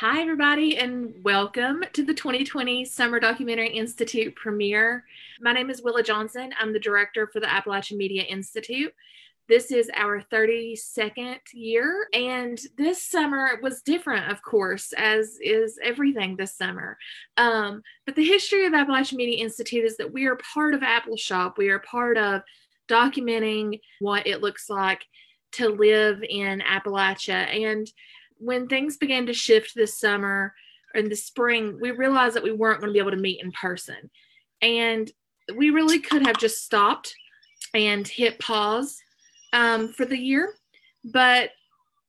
Hi, everybody, and welcome to the 2020 Summer Documentary Institute premiere. My name is Willa Johnson. I'm the director for the Appalachian Media Institute. This is our 32nd year, and this summer was different, of course, as is everything this summer. But the history of Appalachian Media Institute is that we are part of Apple Shop. We are part of documenting what it looks like to live in Appalachia. And when things began to shift this summer or in the spring, we realized that we weren't going to be able to meet in person. And we really could have just stopped and hit pause for the year. But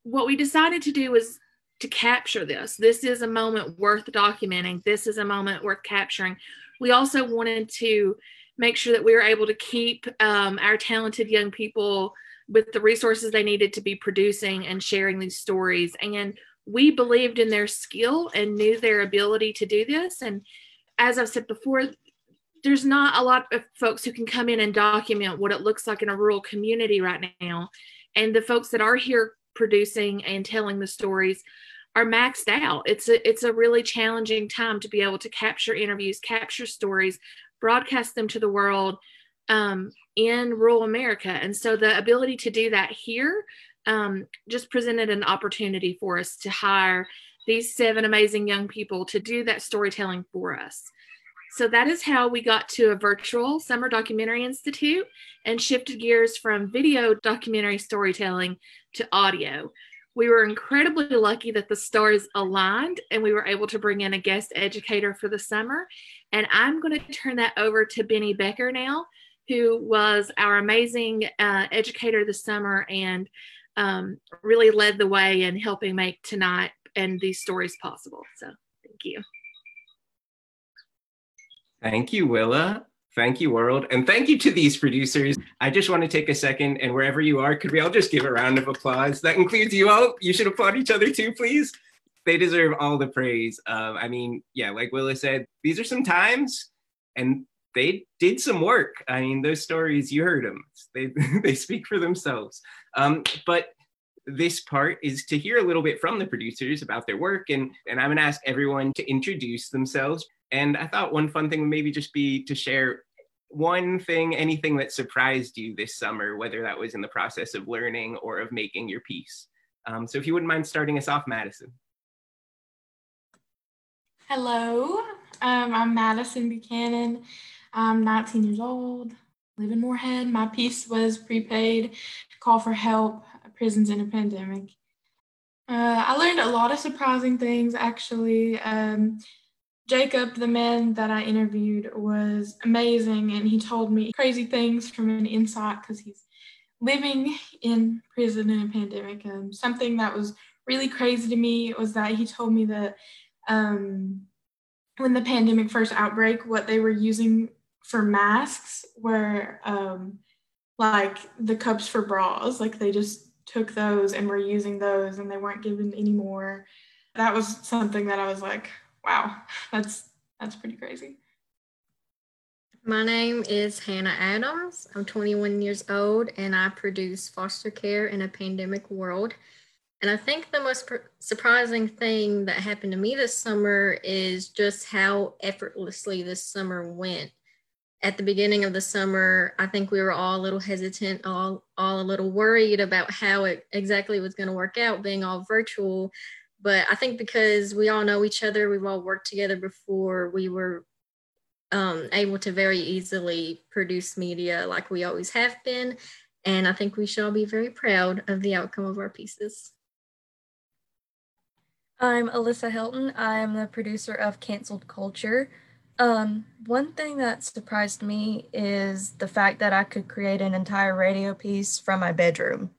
what we decided to do was to capture this. This is a moment worth documenting. This is a moment worth capturing. We also wanted to make sure that we were able to keep our talented young people with the resources they needed to be producing and sharing these stories. And we believed in their skill and knew their ability to do this. And as I've said before, there's not a lot of folks who can come in and document what it looks like in a rural community right now. And the folks that are here producing and telling the stories are maxed out. It's a really challenging time to be able to capture interviews, capture stories, broadcast them to the world, in rural America. And so the ability to do that here just presented an opportunity for us to hire these 7 amazing young people to do that storytelling for us. So that is how we got to a virtual Summer Documentary Institute and shifted gears from video documentary storytelling to audio. We were incredibly lucky that the stars aligned and we were able to bring in a guest educator for the summer. And I'm going to turn that over to Benny Becker now, who was our amazing educator this summer and really led the way in helping make tonight and these stories possible. So thank you. Thank you, Willa. Thank you, world. And thank you to these producers. I just want to take a second, and wherever you are, could we all just give a round of applause? That includes you all. You should applaud each other too, please. They deserve all the praise. I mean, yeah, like Willa said, these are some times and they did some work. I mean, those stories, you heard them. They speak for themselves. But this part is to hear a little bit from the producers about their work. And I'm gonna ask everyone to introduce themselves. And I thought one fun thing would maybe just be to share one thing, anything that surprised you this summer, whether that was in the process of learning or of making your piece. So if you wouldn't mind starting us off, Madison. Hello, I'm Madison Buchanan. I'm 19 years old, live in Morehead. My piece was prepaid, call for help, prisons in a pandemic. I learned a lot of surprising things, actually. Jacob, the man that I interviewed, was amazing, and he told me crazy things from an insight because he's living in prison in a pandemic. Something that was really crazy to me was that he told me that when the pandemic first outbreak, what they were using for masks were like the cups for bras. Like they just took those and were using those and they weren't given any more. That was something that I was like, wow, that's pretty crazy. My name is Hannah Adams. I'm 21 years old and I produce foster care in a pandemic world. And I think the most surprising thing that happened to me this summer is just how effortlessly this summer went. At the beginning of the summer, I think we were all a little hesitant, all a little worried about how it exactly was going to work out being all virtual. But I think because we all know each other, we've all worked together before, we were able to very easily produce media like we always have been. And I think we shall be very proud of the outcome of our pieces. I'm Alyssa Hilton. I'm the producer of Canceled Culture. One thing that surprised me is the fact that I could create an entire radio piece from my bedroom.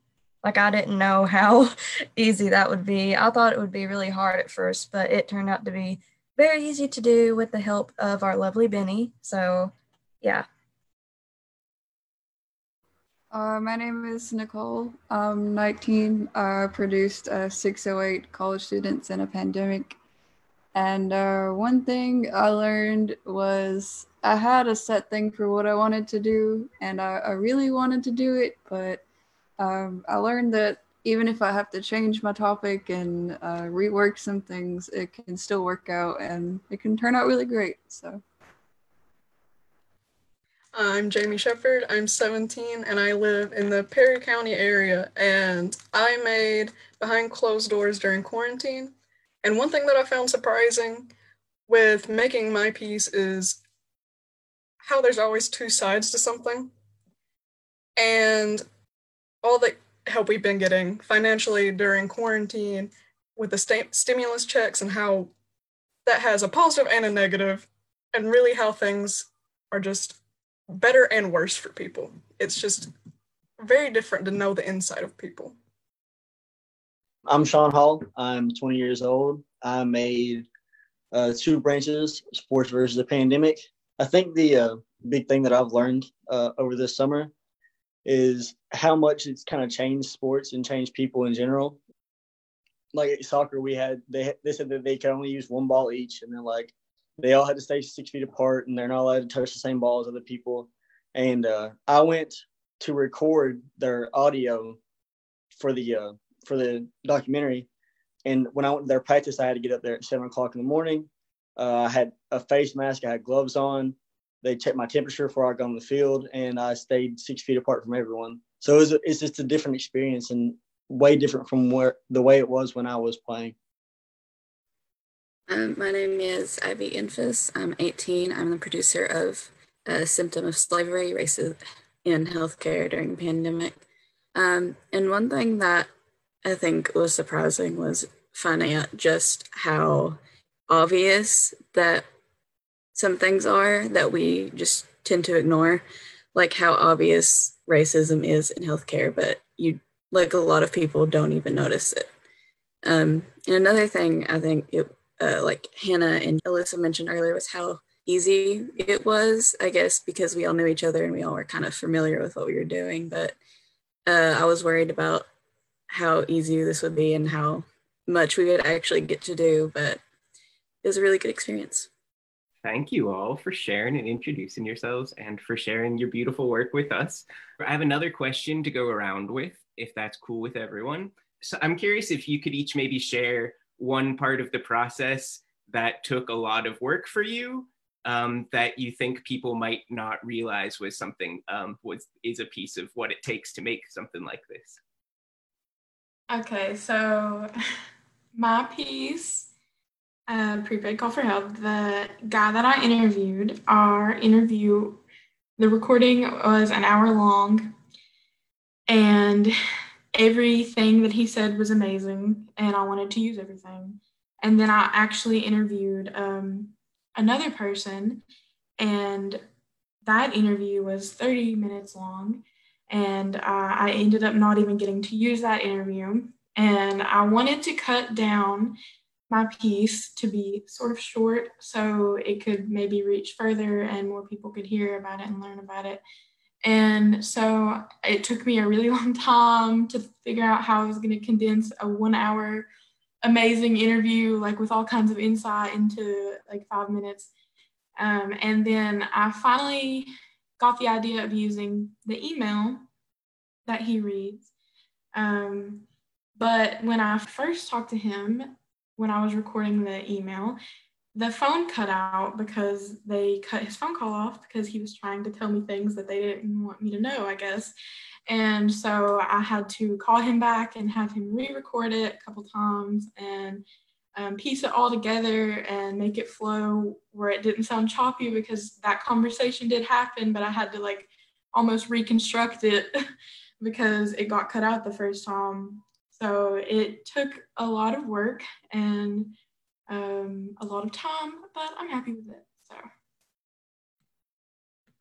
Like, I didn't know how easy that would be. I thought it would be really hard at first, but it turned out to be very easy to do with the help of our lovely Benny. So, yeah. My name is Nicole. I'm 19. I produced 608 college students in a pandemic. And one thing I learned was I had a set thing for what I wanted to do, and I really wanted to do it, but I learned that even if I have to change my topic and rework some things, it can still work out and it can turn out really great. So I'm Jamie Shepherd, I'm 17, and I live in the Perry County area, and I made Behind Closed Doors During Quarantine. And one thing that I found surprising with making my piece is how there's always two sides to something. And all the help we've been getting financially during quarantine with the stimulus checks, and how that has a positive and a negative, and really how things are just better and worse for people. It's just very different to know the inside of people. I'm Sean Hall. I'm 20 years old. I made two branches, sports versus the pandemic. I think the big thing that I've learned over this summer is how much it's kind of changed sports and changed people in general. Like at soccer, they said that they could only use one ball each, and then like they all had to stay 6 feet apart, and they're not allowed to touch the same ball as other people. And I went to record their audio for the documentary, and when I went to their practice, I had to get up there at 7 o'clock in the morning. I had a face mask, I had gloves on. They checked my temperature before I got on the field, and I stayed 6 feet apart from everyone. So it's just a different experience, and way different from the way it was when I was playing. My name is Ivy Infus. I'm 18. I'm the producer of Symptom of Slavery, Racism in Healthcare During the Pandemic. And one thing that I think was surprising was finding out just how obvious that some things are that we just tend to ignore, like how obvious racism is in healthcare, but a lot of people don't even notice it. And another thing I think like Hannah and Alyssa mentioned earlier was how easy it was, I guess, because we all knew each other and we all were kind of familiar with what we were doing, but I was worried about how easy this would be and how much we would actually get to do, but it was a really good experience. Thank you all for sharing and introducing yourselves and for sharing your beautiful work with us. I have another question to go around with, if that's cool with everyone. So I'm curious if you could each maybe share one part of the process that took a lot of work for you, that you think people might not realize was something, is a piece of what it takes to make something like this. Okay, so my piece, Prepaid Call for Help, the guy that I interviewed, the recording was an hour long, and everything that he said was amazing, and I wanted to use everything. And then I actually interviewed another person, and that interview was 30 minutes long, and I ended up not even getting to use that interview. And I wanted to cut down my piece to be sort of short so it could maybe reach further and more people could hear about it and learn about it. And so it took me a really long time to figure out how I was going to condense a 1 hour amazing interview, like with all kinds of insight, into like 5 minutes. And then I finally got the idea of using the email that he reads. But when I first talked to him, when I was recording the email, the phone cut out because they cut his phone call off because he was trying to tell me things that they didn't want me to know, I guess. And so I had to call him back and have him re-record it a couple times and piece it all together and make it flow where it didn't sound choppy, because that conversation did happen, but I had to like almost reconstruct it because it got cut out the first time. So it took a lot of work and a lot of time, but I'm happy with it. So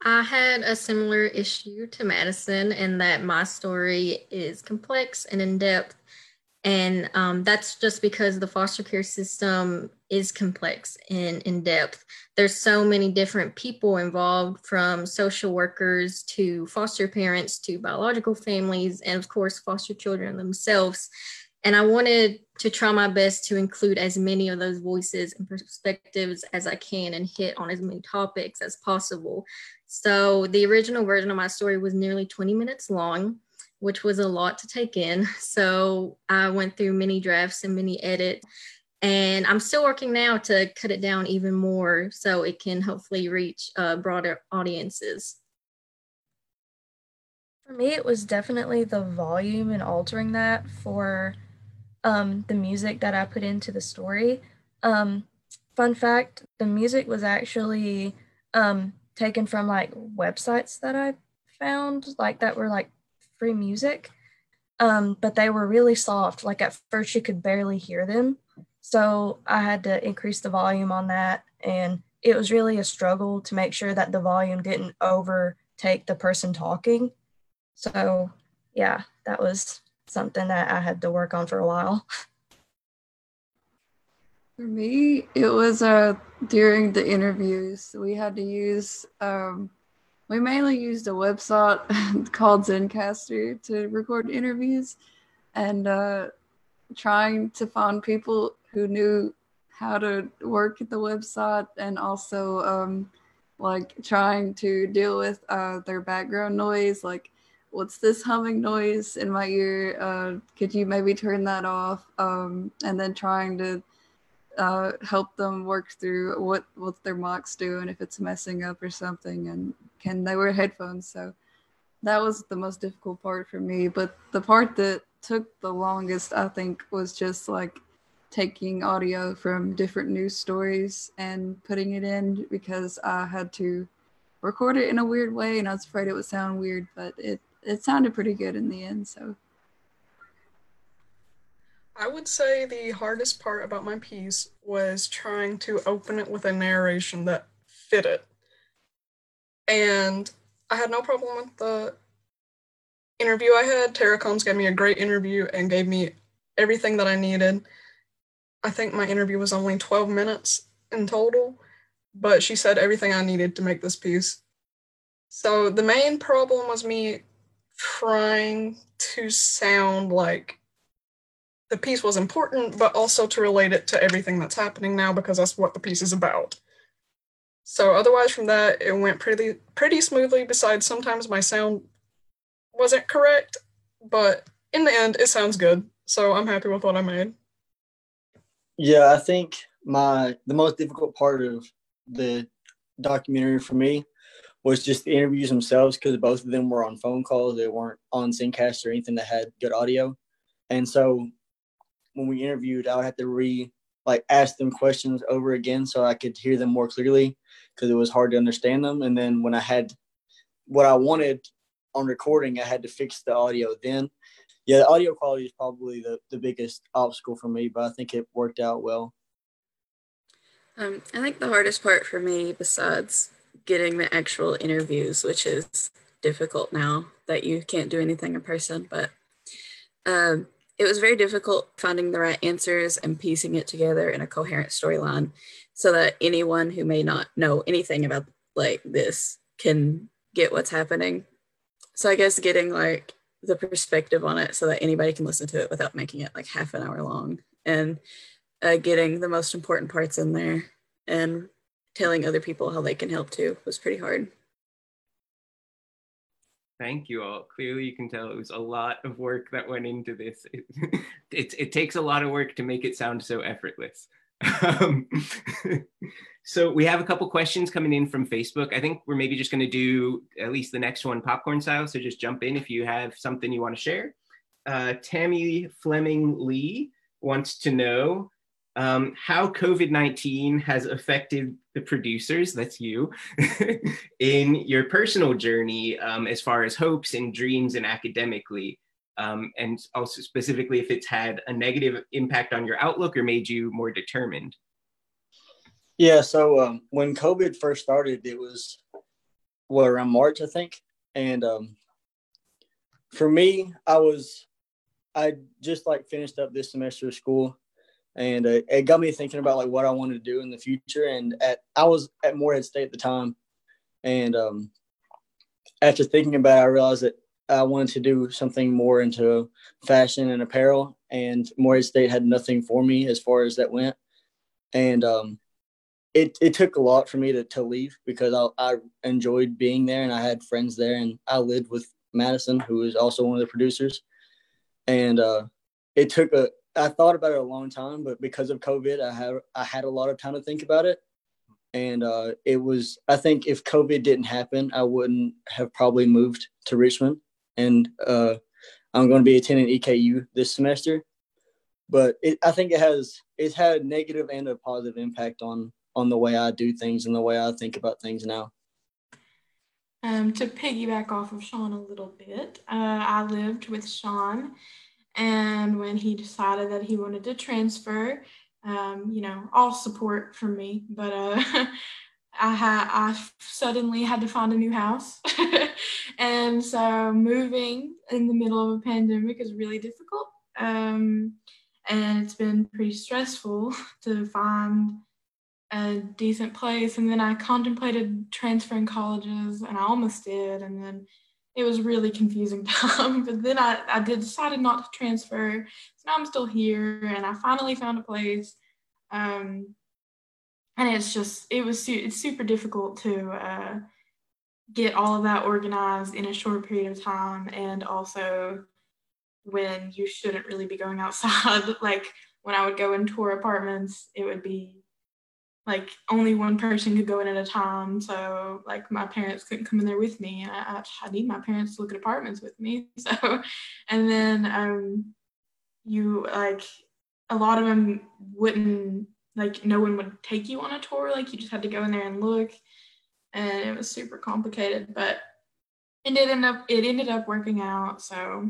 I had a similar issue to Madison in that my story is complex and in-depth, and that's just because the foster care system is complex and in-depth. There's so many different people involved, from social workers to foster parents to biological families, and of course foster children themselves. And I wanted to try my best to include as many of those voices and perspectives as I can and hit on as many topics as possible. So the original version of my story was nearly 20 minutes long, which was a lot to take in. So I went through many drafts and many edits, and I'm still working now to cut it down even more so it can hopefully reach broader audiences. For me, it was definitely the volume and altering that for the music that I put into the story. Fun fact, the music was actually taken from like websites that I found, like that were like free music, but they were really soft. Like at first you could barely hear them. So I had to increase the volume on that. And it was really a struggle to make sure that the volume didn't overtake the person talking. So yeah, that was something that I had to work on for a while. For me, it was during the interviews, we had to use, we mainly used a website called Zencastr to record interviews, and trying to find people who knew how to work the website, and also like trying to deal with their background noise, like, what's this humming noise in my ear? Could you maybe turn that off? And then trying to help them work through what their mic's doing, if it's messing up or something, and they wear headphones. So that was the most difficult part for me. But the part that took the longest, I think, was just like taking audio from different news stories and putting it in, because I had to record it in a weird way, and I was afraid it would sound weird, but it sounded pretty good in the end, so. I would say the hardest part about my piece was trying to open it with a narration that fit it. And I had no problem with the interview I had. Tara Combs gave me a great interview and gave me everything that I needed. I think my interview was only 12 minutes in total, but she said everything I needed to make this piece. So the main problem was me trying to sound like the piece was important, but also to relate it to everything that's happening now, because that's what the piece is about. So otherwise from that, it went pretty smoothly, besides sometimes my sound wasn't correct, but in the end, it sounds good. So I'm happy with what I made. Yeah, I think the most difficult part of the documentary for me was just the interviews themselves, because both of them were on phone calls. They weren't on Zencastr or anything that had good audio. And so when we interviewed, I would have to ask them questions over again so I could hear them more clearly, because it was hard to understand them. And then when I had what I wanted on recording, I had to fix the audio then. Yeah, the audio quality is probably the biggest obstacle for me, but I think it worked out well. I think the hardest part for me, besides getting the actual interviews, which is difficult now that you can't do anything in person, but it was very difficult finding the right answers and piecing it together in a coherent storyline so that anyone who may not know anything about this can get what's happening. So I guess getting the perspective on it so that anybody can listen to it without making it half an hour long, and getting the most important parts in there and telling other people how they can help too was pretty hard. Thank you all. Clearly you can tell it was a lot of work that went into this. It takes a lot of work to make it sound so effortless. So we have a couple questions coming in from Facebook. I think we're maybe just going to do at least the next one popcorn style. So just jump in if you have something you want to share. Tammy Fleming Lee wants to know how COVID-19 has affected the producers, that's you, in your personal journey as far as hopes and dreams and academically, and also specifically if it's had a negative impact on your outlook or made you more determined. Yeah, so when COVID first started, it was around March, I think. And for me, I just finished up this semester of school, and it got me thinking about what I wanted to do in the future. And I was at Morehead State at the time, and after thinking about it, I realized that I wanted to do something more into fashion and apparel, and Morehead State had nothing for me as far as that went. And it took a lot for me to leave, because I enjoyed being there, and I had friends there, and I lived with Madison, who is also one of the producers. And it took I thought about it a long time, but because of COVID, I had a lot of time to think about it. And it was, I think if COVID didn't happen, I wouldn't have probably moved to Richmond. And I'm going to be attending EKU this semester. But I think it's had a negative and a positive impact on the way I do things and the way I think about things now. To piggyback off of Sean a little bit, I lived with Sean, and when he decided that he wanted to transfer, all support from me, but I suddenly had to find a new house. And so moving in the middle of a pandemic is really difficult. And it's been pretty stressful to find a decent place. And then I contemplated transferring colleges, and I almost did. And then it was really confusing time. But then I decided not to transfer. So now I'm still here, and I finally found a place. And it's super difficult to get all of that organized in a short period of time, and also when you shouldn't really be going outside. Like when I would go and tour apartments, it would be like only one person could go in at a time. So like my parents couldn't come in there with me. I need my parents to look at apartments with me. So, and then a lot of them wouldn't, like no one would take you on a tour. Like you just had to go in there and look, and it was super complicated, but it ended up working out. So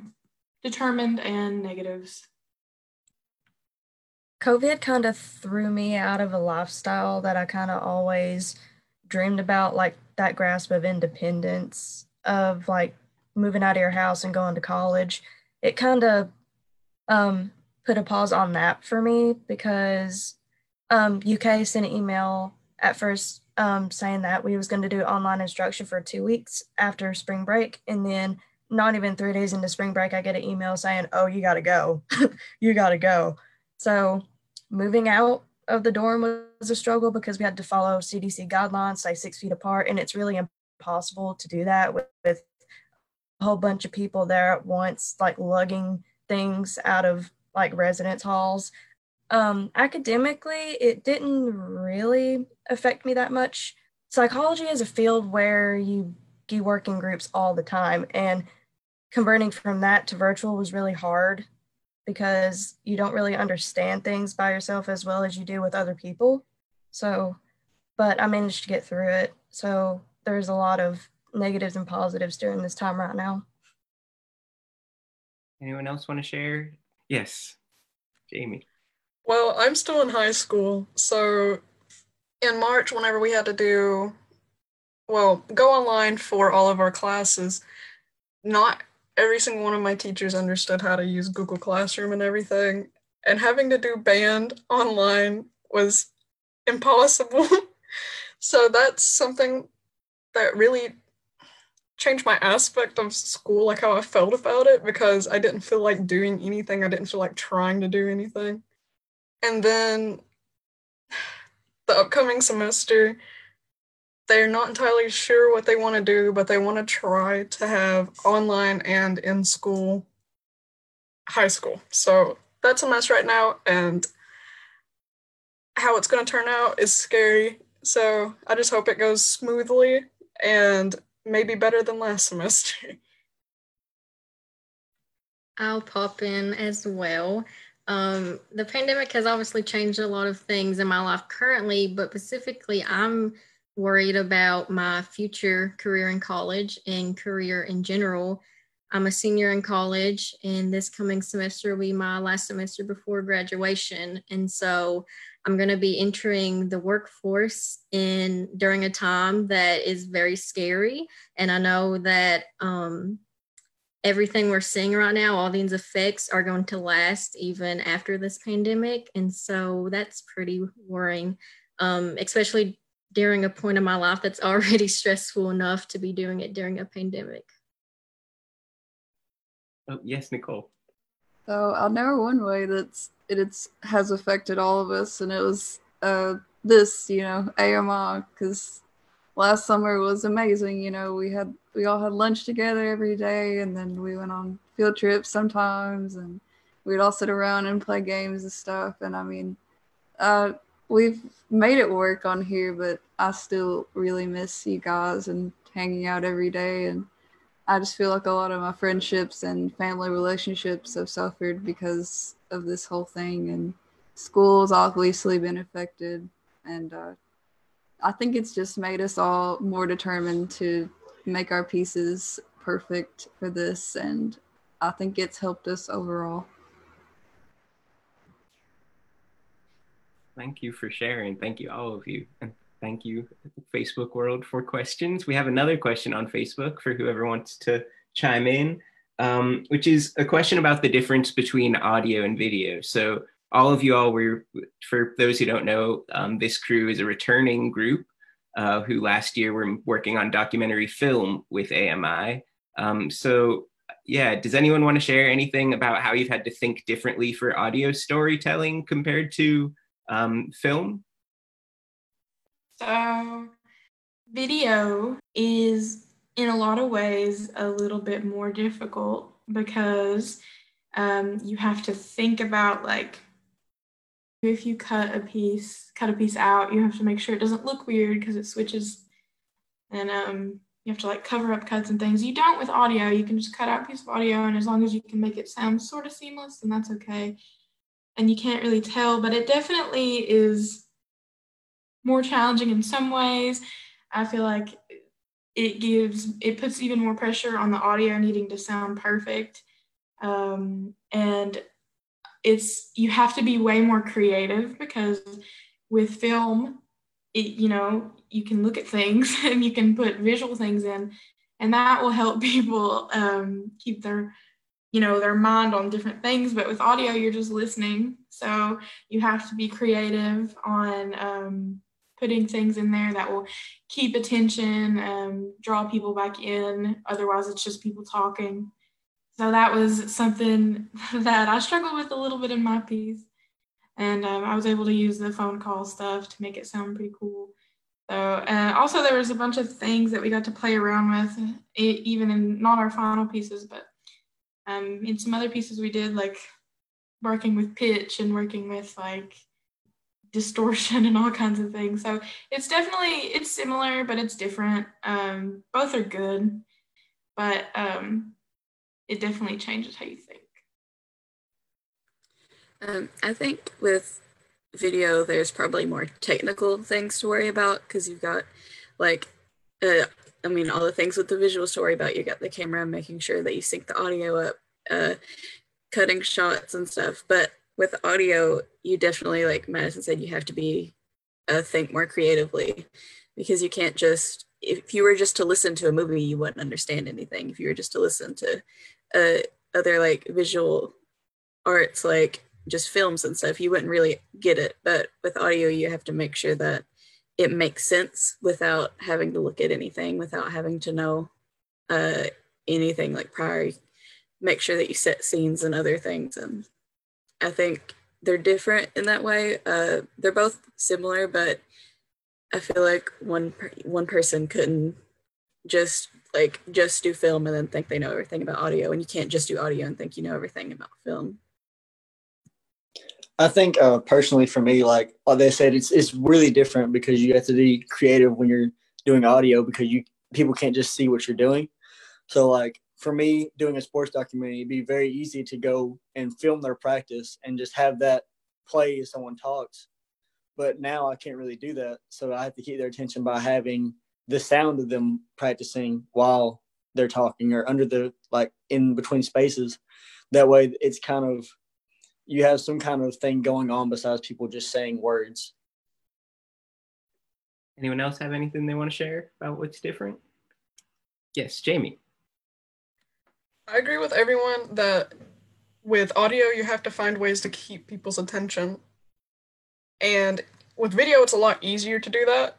determined and negatives. COVID kind of threw me out of a lifestyle that I kind of always dreamed about, like that grasp of independence, of like moving out of your house and going to college. It kind of put a pause on that for me, because UK sent an email at first saying that we was going to do online instruction for 2 weeks after spring break. And then not even 3 days into spring break, I get an email saying, oh, you got to go. You got to go. So moving out of the dorm was a struggle because we had to follow CDC guidelines, stay 6 feet apart, and it's really impossible to do that with a whole bunch of people there at once, like lugging things out of like residence halls. Academically, it didn't really affect me that much. Psychology is a field where you work in groups all the time, and converting from that to virtual was really hard, because you don't really understand things by yourself as well as you do with other people. So, but I managed to get through it. So there's a lot of negatives and positives during this time right now. Anyone else want to share? Yes, Jamie. Well, I'm still in high school. So in March, whenever we had to go online for all of our classes, not every single one of my teachers understood how to use Google Classroom and everything, and having to do band online was impossible. So that's something that really changed my aspect of school, like how I felt about it, because I didn't feel like doing anything. I didn't feel like trying to do anything. And then the upcoming semester, they're not entirely sure what they want to do, but they want to try to have online and in-school high school. So that's a mess right now, and how it's going to turn out is scary. So I just hope it goes smoothly and maybe better than last semester. I'll pop in as well. The pandemic has obviously changed a lot of things in my life currently, but specifically I'm worried about my future career in college and career in general. I'm a senior in college, and this coming semester will be my last semester before graduation. And so I'm going to be entering the workforce during a time that is very scary. And I know that everything we're seeing right now, all these effects are going to last even after this pandemic. And so that's pretty worrying, especially during a point in my life that's already stressful enough to be doing it during a pandemic. Oh, yes, Nicole. So I'll narrow one way that it has affected all of us, and it was this, AMI, because last summer was amazing. You know, we all had lunch together every day, and then we went on field trips sometimes, and we'd all sit around and play games and stuff. And I mean, we've made it work on here, but I still really miss you guys and hanging out every day. And I just feel like a lot of my friendships and family relationships have suffered because of this whole thing, and school's obviously been affected. And I think it's just made us all more determined to make our pieces perfect for this, and I think it's helped us overall. Thank you for sharing. Thank you, all of you. And thank you, Facebook world, for questions. We have another question on Facebook for whoever wants to chime in, which is a question about the difference between audio and video. So all of you all were, for those who don't know, this crew is a returning group who last year were working on documentary film with AMI. So does anyone want to share anything about how you've had to think differently for audio storytelling compared to film? So video is in a lot of ways a little bit more difficult because you have to think about, like, if you cut a piece out, you have to make sure it doesn't look weird because it switches, and you have to, like, cover up cuts and things. You don't with audio. You can just cut out a piece of audio, and as long as you can make it sound sort of seamless, then that's okay. And you can't really tell, but it definitely is more challenging in some ways. I feel like it puts even more pressure on the audio needing to sound perfect. And you have to be way more creative, because with film, you can look at things and you can put visual things in, and that will help people keep their mind on different things. But with audio, you're just listening. So you have to be creative on putting things in there that will keep attention, draw people back in. Otherwise, it's just people talking. So that was something that I struggled with a little bit in my piece. And I was able to use the phone call stuff to make it sound pretty cool. So also there was a bunch of things that we got to play around with, even in not our final pieces, but in some other pieces we did, like working with pitch and working with, like, distortion and all kinds of things. So it's similar, but it's different. Both are good, but it definitely changes how you think. I think with video, there's probably more technical things to worry about, because you've got, like, all the things with the visual story about. You got the camera making sure that you sync the audio up, cutting shots and stuff. But with audio, you definitely, like Madison said, you have to be think more creatively, because you can't just, if you were just to listen to a movie, you wouldn't understand anything. If you were just to listen to other, like, visual arts, like just films and stuff, you wouldn't really get it. But with audio, you have to make sure that it makes sense without having to look at anything, without having to know anything, like, prior. Make sure that you set scenes and other things. And I think they're different in that way. They're both similar, but I feel like one person couldn't just do film and then think they know everything about audio, and you can't just do audio and think you know everything about film. I think personally for me, like they said, it's really different, because you have to be creative when you're doing audio, because people can't just see what you're doing. So, like, for me, doing a sports documentary, it'd be very easy to go and film their practice and just have that play as someone talks. But now I can't really do that. So I have to keep their attention by having the sound of them practicing while they're talking, or under the, like, in between spaces. That way it's kind of, you have some kind of thing going on besides people just saying words. Anyone else have anything they want to share about what's different? Yes, Jamie. I agree with everyone that with audio, you have to find ways to keep people's attention. And with video, it's a lot easier to do that.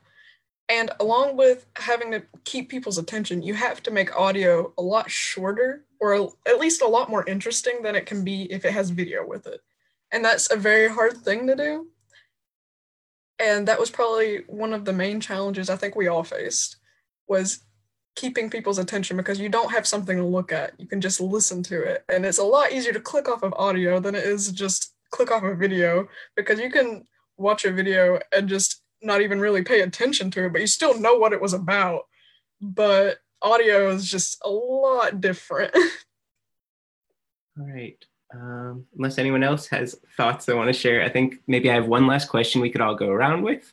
And along with having to keep people's attention, you have to make audio a lot shorter, or at least a lot more interesting than it can be if it has video with it. And that's a very hard thing to do. And that was probably one of the main challenges I think we all faced, was keeping people's attention, because you don't have something to look at. You can just listen to it. And it's a lot easier to click off of audio than it is just click off of video, because you can watch a video and just not even really pay attention to it, but you still know what it was about. But audio is just a lot different. All right. Unless anyone else has thoughts they want to share, I think maybe I have one last question we could all go around with.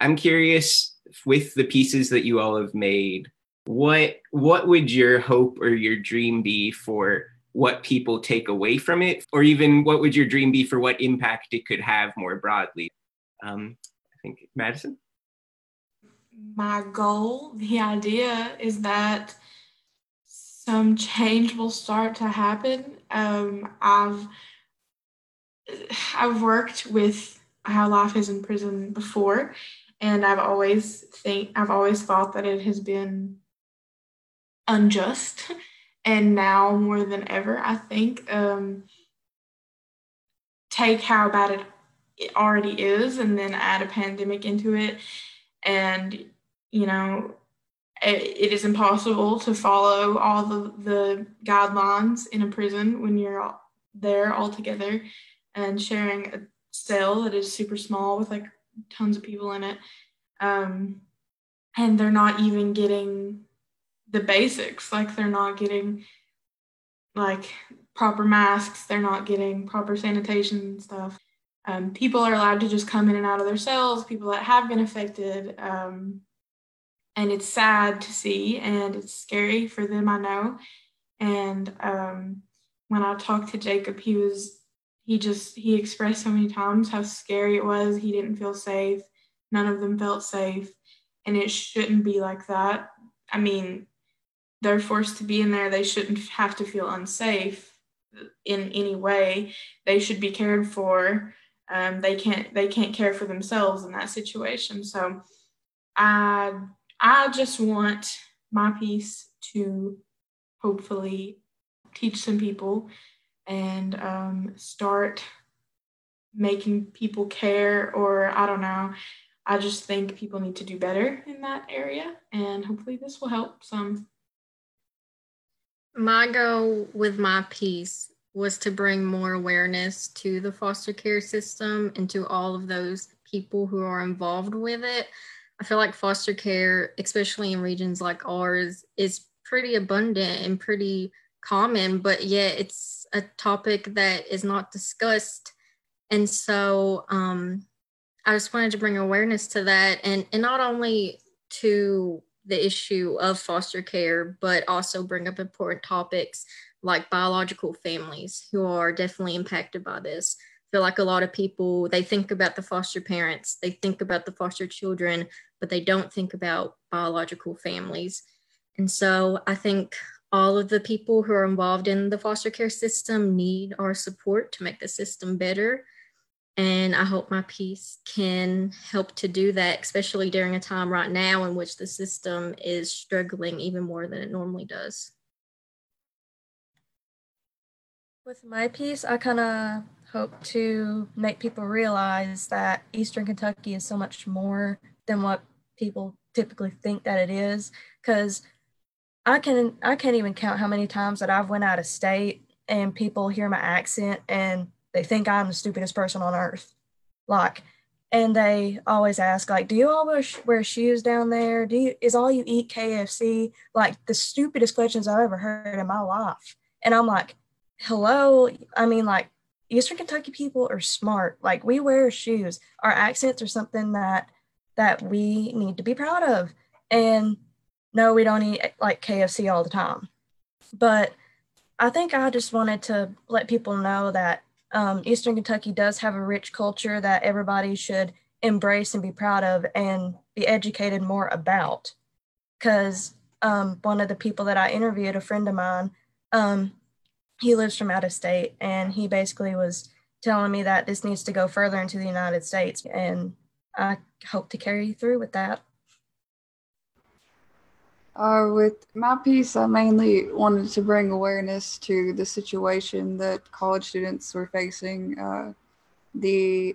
I'm curious, with the pieces that you all have made, what would your hope or your dream be for what people take away from it? Or even what would your dream be for what impact it could have more broadly? I think Madison? My goal, the idea is that some change will start to happen. I've worked with how life is in prison before, and I've always thought that it has been unjust, and now more than ever, I think take how bad it already is, and then add a pandemic into it, and you know. It is impossible to follow all the guidelines in a prison when you're all there all together and sharing a cell that is super small with like tons of people in it. And they're not even getting the basics. Like they're not getting like proper masks. They're not getting proper sanitation and stuff. People are allowed to just come in and out of their cells, people that have been affected, and it's sad to see, and it's scary for them, I know. And when I talked to Jacob, he expressed so many times how scary it was. He didn't feel safe. None of them felt safe. And it shouldn't be like that. I mean, they're forced to be in there. They shouldn't have to feel unsafe in any way. They should be cared for. They can't care for themselves in that situation. So I just want my piece to hopefully teach some people and start making people care, or I don't know. I just think people need to do better in that area, and hopefully this will help some. My goal with my piece was to bring more awareness to the foster care system and to all of those people who are involved with it. I feel like foster care, especially in regions like ours, is pretty abundant and pretty common, but yet it's a topic that is not discussed. And so I just wanted to bring awareness to that, and not only to the issue of foster care, but also bring up important topics like biological families who are definitely impacted by this. I feel like a lot of people, they think about the foster parents, they think about the foster children, but they don't think about biological families. And so I think all of the people who are involved in the foster care system need our support to make the system better. And I hope my piece can help to do that, especially during a time right now in which the system is struggling even more than it normally does. With my piece, I kind of hope to make people realize that Eastern Kentucky is so much more than what people typically think that it is, because I can't even count how many times that I've went out of state and people hear my accent and they think I'm the stupidest person on earth. Like, and they always ask, like, do you always wear shoes down there? Is all you eat KFC? Like the stupidest questions I've ever heard in my life. And I'm like, hello? I mean, like, Eastern Kentucky people are smart. Like, we wear shoes. Our accents are something that we need to be proud of. And no, we don't eat like KFC all the time. But I think I just wanted to let people know that Eastern Kentucky does have a rich culture that everybody should embrace and be proud of and be educated more about. Because one of the people that I interviewed, a friend of mine, he lives from out of state, and he basically was telling me that this needs to go further into the United States, and I hope to carry through with that. With my piece, I mainly wanted to bring awareness to the situation that college students were facing, the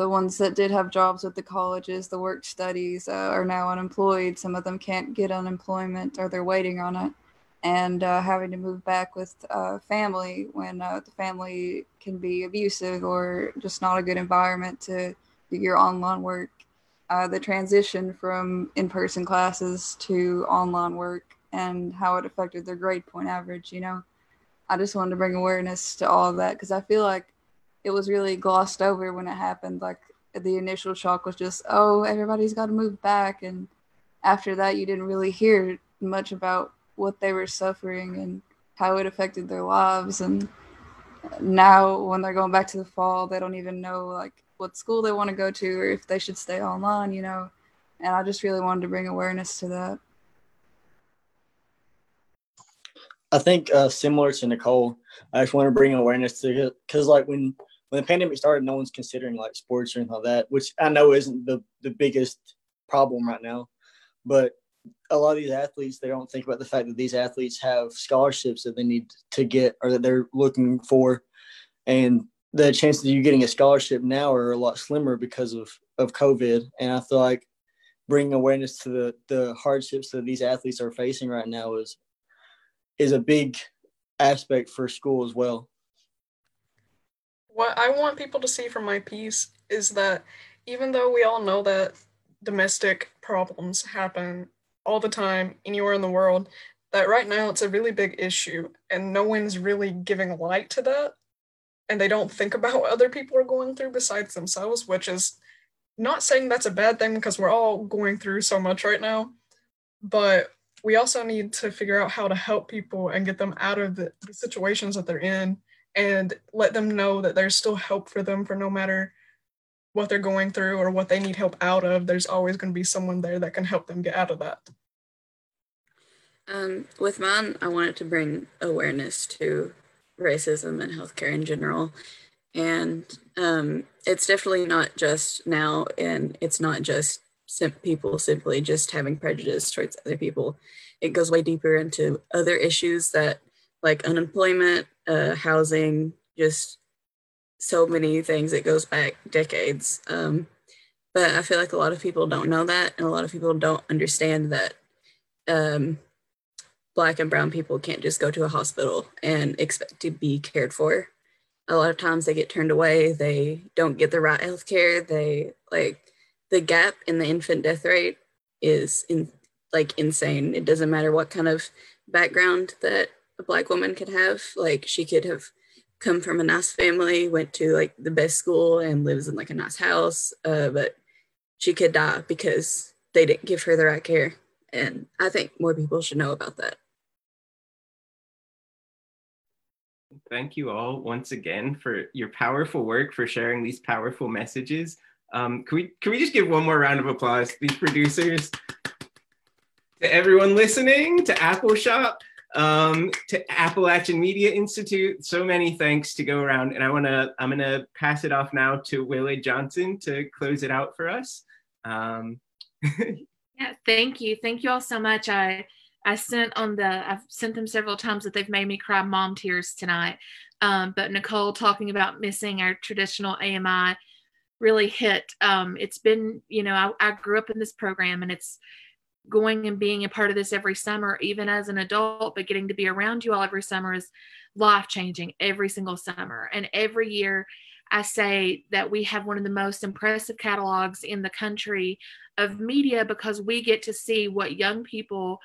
the ones that did have jobs with the colleges, the work studies, are now unemployed. Some of them can't get unemployment or they're waiting on it, and having to move back with family when the family can be abusive or just not a good environment to do your online work. The transition from in-person classes to online work and how it affected their grade point average, you know. I just wanted to bring awareness to all of that because I feel like it was really glossed over when it happened. Like the initial shock was just, oh, everybody's got to move back. And after that, you didn't really hear much about what they were suffering and how it affected their lives. And now when they're going back to the fall, they don't even know like what school they want to go to or if they should stay online, you know. And I just really wanted to bring awareness to that. I think similar to Nicole, I just want to bring awareness to it because, like, when the pandemic started, no one's considering, like, sports or anything like that, which I know isn't the biggest problem right now. But a lot of these athletes, they don't think about the fact that these athletes have scholarships that they need to get or that they're looking for. And the chances of you getting a scholarship now are a lot slimmer because of COVID. And I feel like bringing awareness to the hardships that these athletes are facing right now is a big aspect for school as well. What I want people to see from my piece is that even though we all know that domestic problems happen all the time, anywhere in the world, that right now it's a really big issue and no one's really giving light to that. And they don't think about what other people are going through besides themselves, which is not saying that's a bad thing because we're all going through so much right now, but we also need to figure out how to help people and get them out of the situations that they're in and let them know that there's still help for them for no matter what they're going through or what they need help out of. There's always going to be someone there that can help them get out of that. With mine, I wanted to bring awareness to racism and healthcare in general. And it's definitely not just now, and it's not just people simply just having prejudice towards other people. It goes way deeper into other issues that, like unemployment, housing, just so many things. It goes back decades. But I feel like a lot of people don't know that, and a lot of people don't understand that Black and brown people can't just go to a hospital and expect to be cared for. A lot of times they get turned away. They don't get the right health care. They the gap in the infant death rate is insane. It doesn't matter what kind of background that a Black woman could have. Like, she could have come from a nice family, went to like the best school and lives in like a nice house, but she could die because they didn't give her the right care. And I think more people should know about that. Thank you all once again for your powerful work, for sharing these powerful messages. Can we just give one more round of applause to these producers, to everyone listening, to Apple Shop, to Appalachian Media Institute. So many thanks to go around, and I'm gonna pass it off now to Willa Johnson to close it out for us. Yeah, thank you all so much. I've sent them several times that they've made me cry mom tears tonight. But Nicole talking about missing our traditional AMI really hit. It's been, you know, I grew up in this program, and it's going and being a part of this every summer, even as an adult, but getting to be around you all every summer is life changing every single summer. And every year I say that we have one of the most impressive catalogs in the country of media because we get to see what young people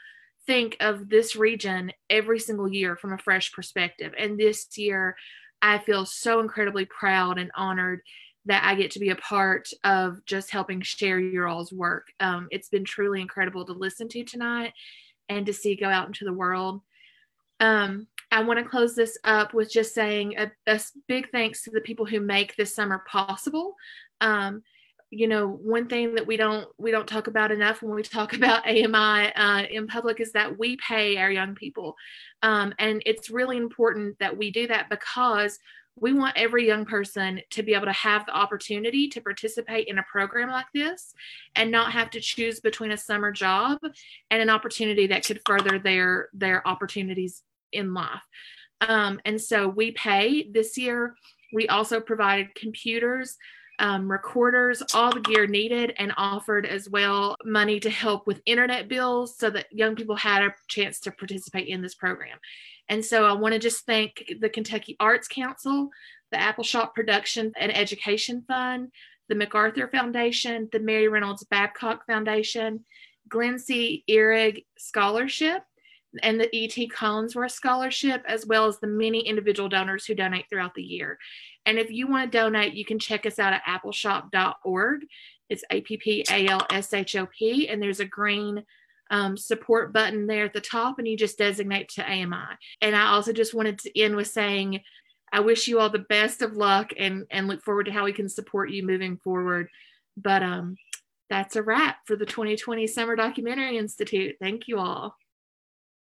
think of this region every single year from a fresh perspective. And this year I feel so incredibly proud and honored that I get to be a part of just helping share your all's work. It's been truly incredible to listen to tonight and to see go out into the world. I want to close this up with just saying a big thanks to the people who make this summer possible. You know, one thing that we don't talk about enough when we talk about AMI in public is that we pay our young people. And it's really important that we do that because we want every young person to be able to have the opportunity to participate in a program like this and not have to choose between a summer job and an opportunity that could further their opportunities in life. And so we pay this year. We also provided computers, recorders, all the gear needed, and offered as well money to help with internet bills so that young people had a chance to participate in this program. And so I want to just thank the Kentucky Arts Council, the Apple Shop Production and Education Fund, the MacArthur Foundation, the Mary Reynolds Babcock Foundation, Glenn C. Erig Scholarship, and the E.T. Collinsworth Scholarship, as well as the many individual donors who donate throughout the year. And if you want to donate, you can check us out at Appleshop.org. It's APPALSHOP, and there's a green support button there at the top, and you just designate to AMI. And I also just wanted to end with saying, I wish you all the best of luck and look forward to how we can support you moving forward. But that's a wrap for the 2020 Summer Documentary Institute. Thank you all.